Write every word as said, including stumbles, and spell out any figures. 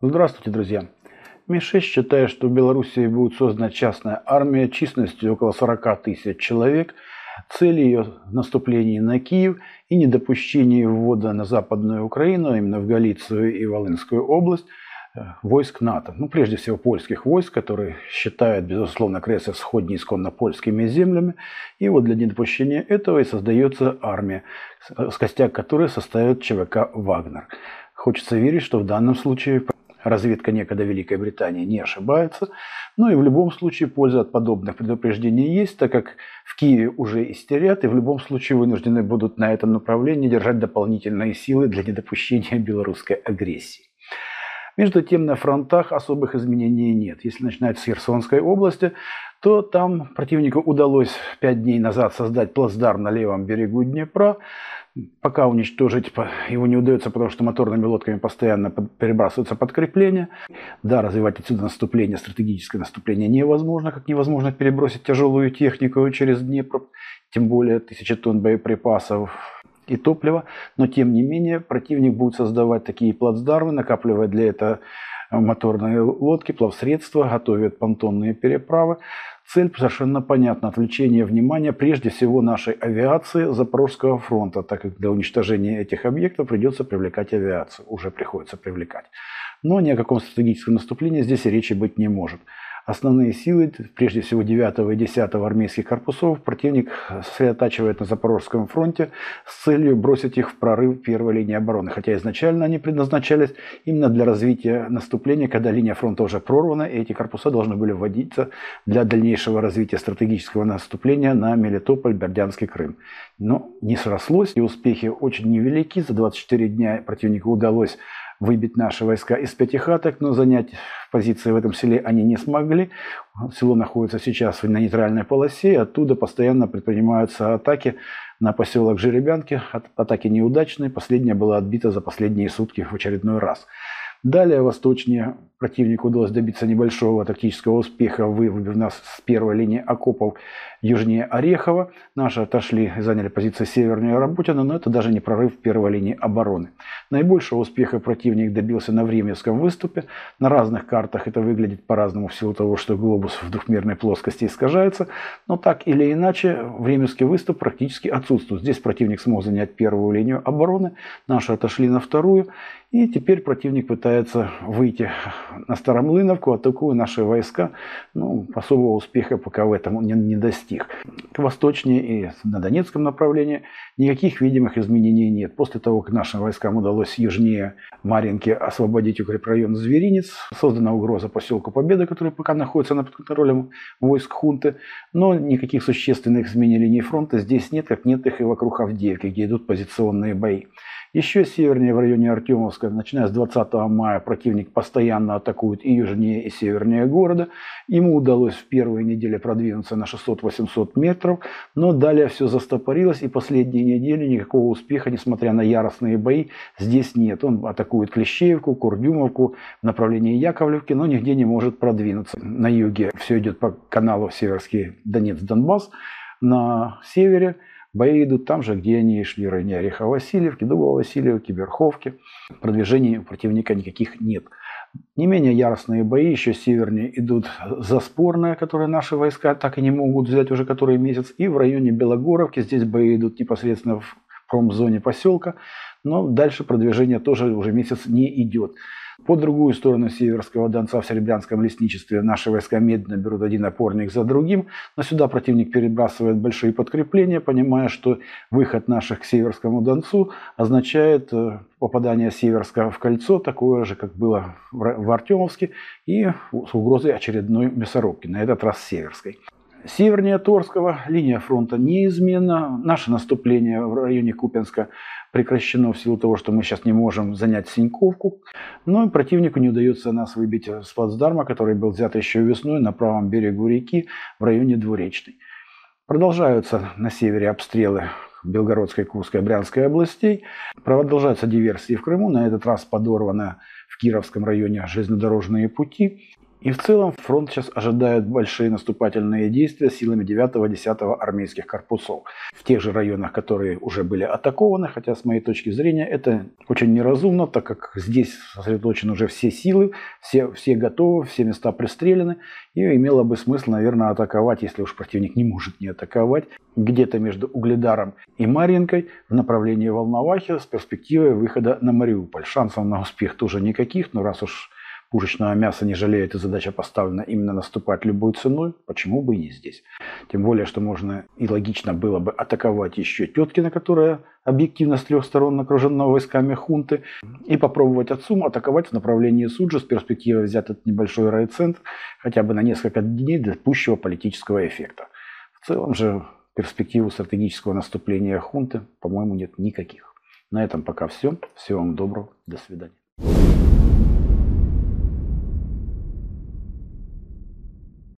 Здравствуйте, друзья! эм и шесть считает, что в Белоруссии будет создана частная армия численностью около сорока тысяч человек. Цель ее наступления на Киев и недопущение ввода на Западную Украину, именно в Галицию и Волынскую область, войск НАТО. Ну, прежде всего, польских войск, которые считают, безусловно, Кресс Исходний исконно польскими землями. И вот для недопущения этого и создается армия, с костяк которой составит ЧВК «Вагнер». Хочется верить, что в данном случае разведка некогда Великой Британии не ошибается. Но и в любом случае польза от подобных предупреждений есть, так как в Киеве уже истерят и в любом случае вынуждены будут на этом направлении держать дополнительные силы для недопущения белорусской агрессии. Между тем, на фронтах особых изменений нет. Если начинать с Херсонской области, то там противнику удалось пять дней назад создать плацдарм на левом берегу Днепра. Пока уничтожить его не удается, потому что моторными лодками постоянно перебрасываются подкрепления. Да, развивать отсюда наступление, стратегическое наступление невозможно, как невозможно перебросить тяжелую технику через Днепр, тем более тысячи тонн боеприпасов и топлива, но тем не менее противник будет создавать такие плацдармы, накапливая для этого моторные лодки, плавсредства, готовят понтонные переправы. Цель совершенно понятна – отвлечение внимания прежде всего нашей авиации Запорожского фронта, так как для уничтожения этих объектов придется привлекать авиацию, уже приходится привлекать. Но ни о каком стратегическом наступлении здесь и речи быть не может. Основные силы, прежде всего девятого и десятого армейских корпусов, противник сосредотачивает на Запорожском фронте с целью бросить их в прорыв первой линии обороны. Хотя изначально они предназначались именно для развития наступления, когда линия фронта уже прорвана, и эти корпуса должны были вводиться для дальнейшего развития стратегического наступления на Мелитополь, Бердянский, Крым. Но не срослось, и успехи очень невелики. За двадцать четыре дня противнику удалось выбить наши войска из пятихаток, но занять позиции в этом селе они не смогли. Село находится сейчас на нейтральной полосе, и оттуда постоянно предпринимаются атаки на поселок Жеребянки. Атаки неудачные, последняя была отбита за последние сутки в очередной раз. Далее восточнее противнику удалось добиться небольшого тактического успеха, выбив нас с первой линии окопов южнее Орехово. Наши отошли и заняли позиции севернее Работино, но это даже не прорыв первой линии обороны. Наибольшего успеха противник добился на Времевском выступе. На разных картах это выглядит по-разному в силу того, что глобус в двухмерной плоскости искажается. Но так или иначе, Времевский выступ практически отсутствует. Здесь противник смог занять первую линию обороны, наши отошли на вторую. И теперь противник пытается выйти на Старомлыновку, атакуя наши войска. Ну, особого успеха пока в этом не, не достиг. К восточнее и на Донецком направлении никаких видимых изменений нет. После того, как нашим войскам удалось южнее Маринки освободить укрепрайон Зверинец, создана угроза поселку Победа, который пока находится под контролем войск хунты. Но никаких существенных изменений линии фронта здесь нет, как нет их и вокруг Авдеевки, где идут позиционные бои. Еще севернее, в районе Артемовска, начиная с двадцатого мая, противник постоянно атакует и южнее, и севернее города. Ему удалось в первые недели продвинуться на шестьсот-восемьсот метров, но далее все застопорилось, и последние недели никакого успеха, несмотря на яростные бои, здесь нет. Он атакует Клещеевку, Курдюмовку в направлении Яковлевки, но нигде не может продвинуться. На юге все идет по каналу Северский Донец-Донбасс, на севере бои идут там же, где они и шли, ранее Орехово-Васильевки, Дубово-Васильевки, Верховки. Продвижений у противника никаких нет. Не менее яростные бои еще севернее идут за Спорное, которые наши войска так и не могут взять уже который месяц. И в районе Белогоровки здесь бои идут непосредственно в промзоне поселка. Но дальше продвижение тоже уже месяц не идет. По другую сторону Северского Донца в Серебрянском лесничестве наши войска медленно берут один опорник за другим, но сюда противник перебрасывает большие подкрепления, понимая, что выход наших к Северскому Донцу означает попадание Северска в кольцо, такое же, как было в Артемовске, и с угрозой очередной мясорубки, на этот раз Северской. Севернее Торского линия фронта неизменна. Наше наступление в районе Купенска прекращено в силу того, что мы сейчас не можем занять Синьковку. Но и противнику не удается нас выбить с плацдарма, который был взят еще весной на правом берегу реки в районе Двуречной. Продолжаются на севере обстрелы Белгородской, Курской, Брянской областей. Продолжаются диверсии в Крыму. На этот раз подорваны в Кировском районе железнодорожные пути. И в целом фронт сейчас ожидает большие наступательные действия силами девятого-десятого армейских корпусов. В тех же районах, которые уже были атакованы, хотя с моей точки зрения это очень неразумно, так как здесь сосредоточены уже все силы, все, все готовы, все места пристрелены. И имело бы смысл, наверное, атаковать, если уж противник не может не атаковать, где-то между Угледаром и Марьинкой в направлении Волновахи с перспективой выхода на Мариуполь. Шансов на успех тоже никаких, но раз уж пушечного мяса не жалеют, и задача поставлена именно наступать любой ценой, почему бы и не здесь. Тем более, что можно и логично было бы атаковать еще Теткино, которая объективно с трех сторон окружена войсками хунты, и попробовать от Сум атаковать в направлении Суджи с перспективой взять этот небольшой райцентр хотя бы на несколько дней для пущего политического эффекта. В целом же перспективу стратегического наступления хунты, по-моему, нет никаких. На этом пока все. Всего вам доброго. До свидания.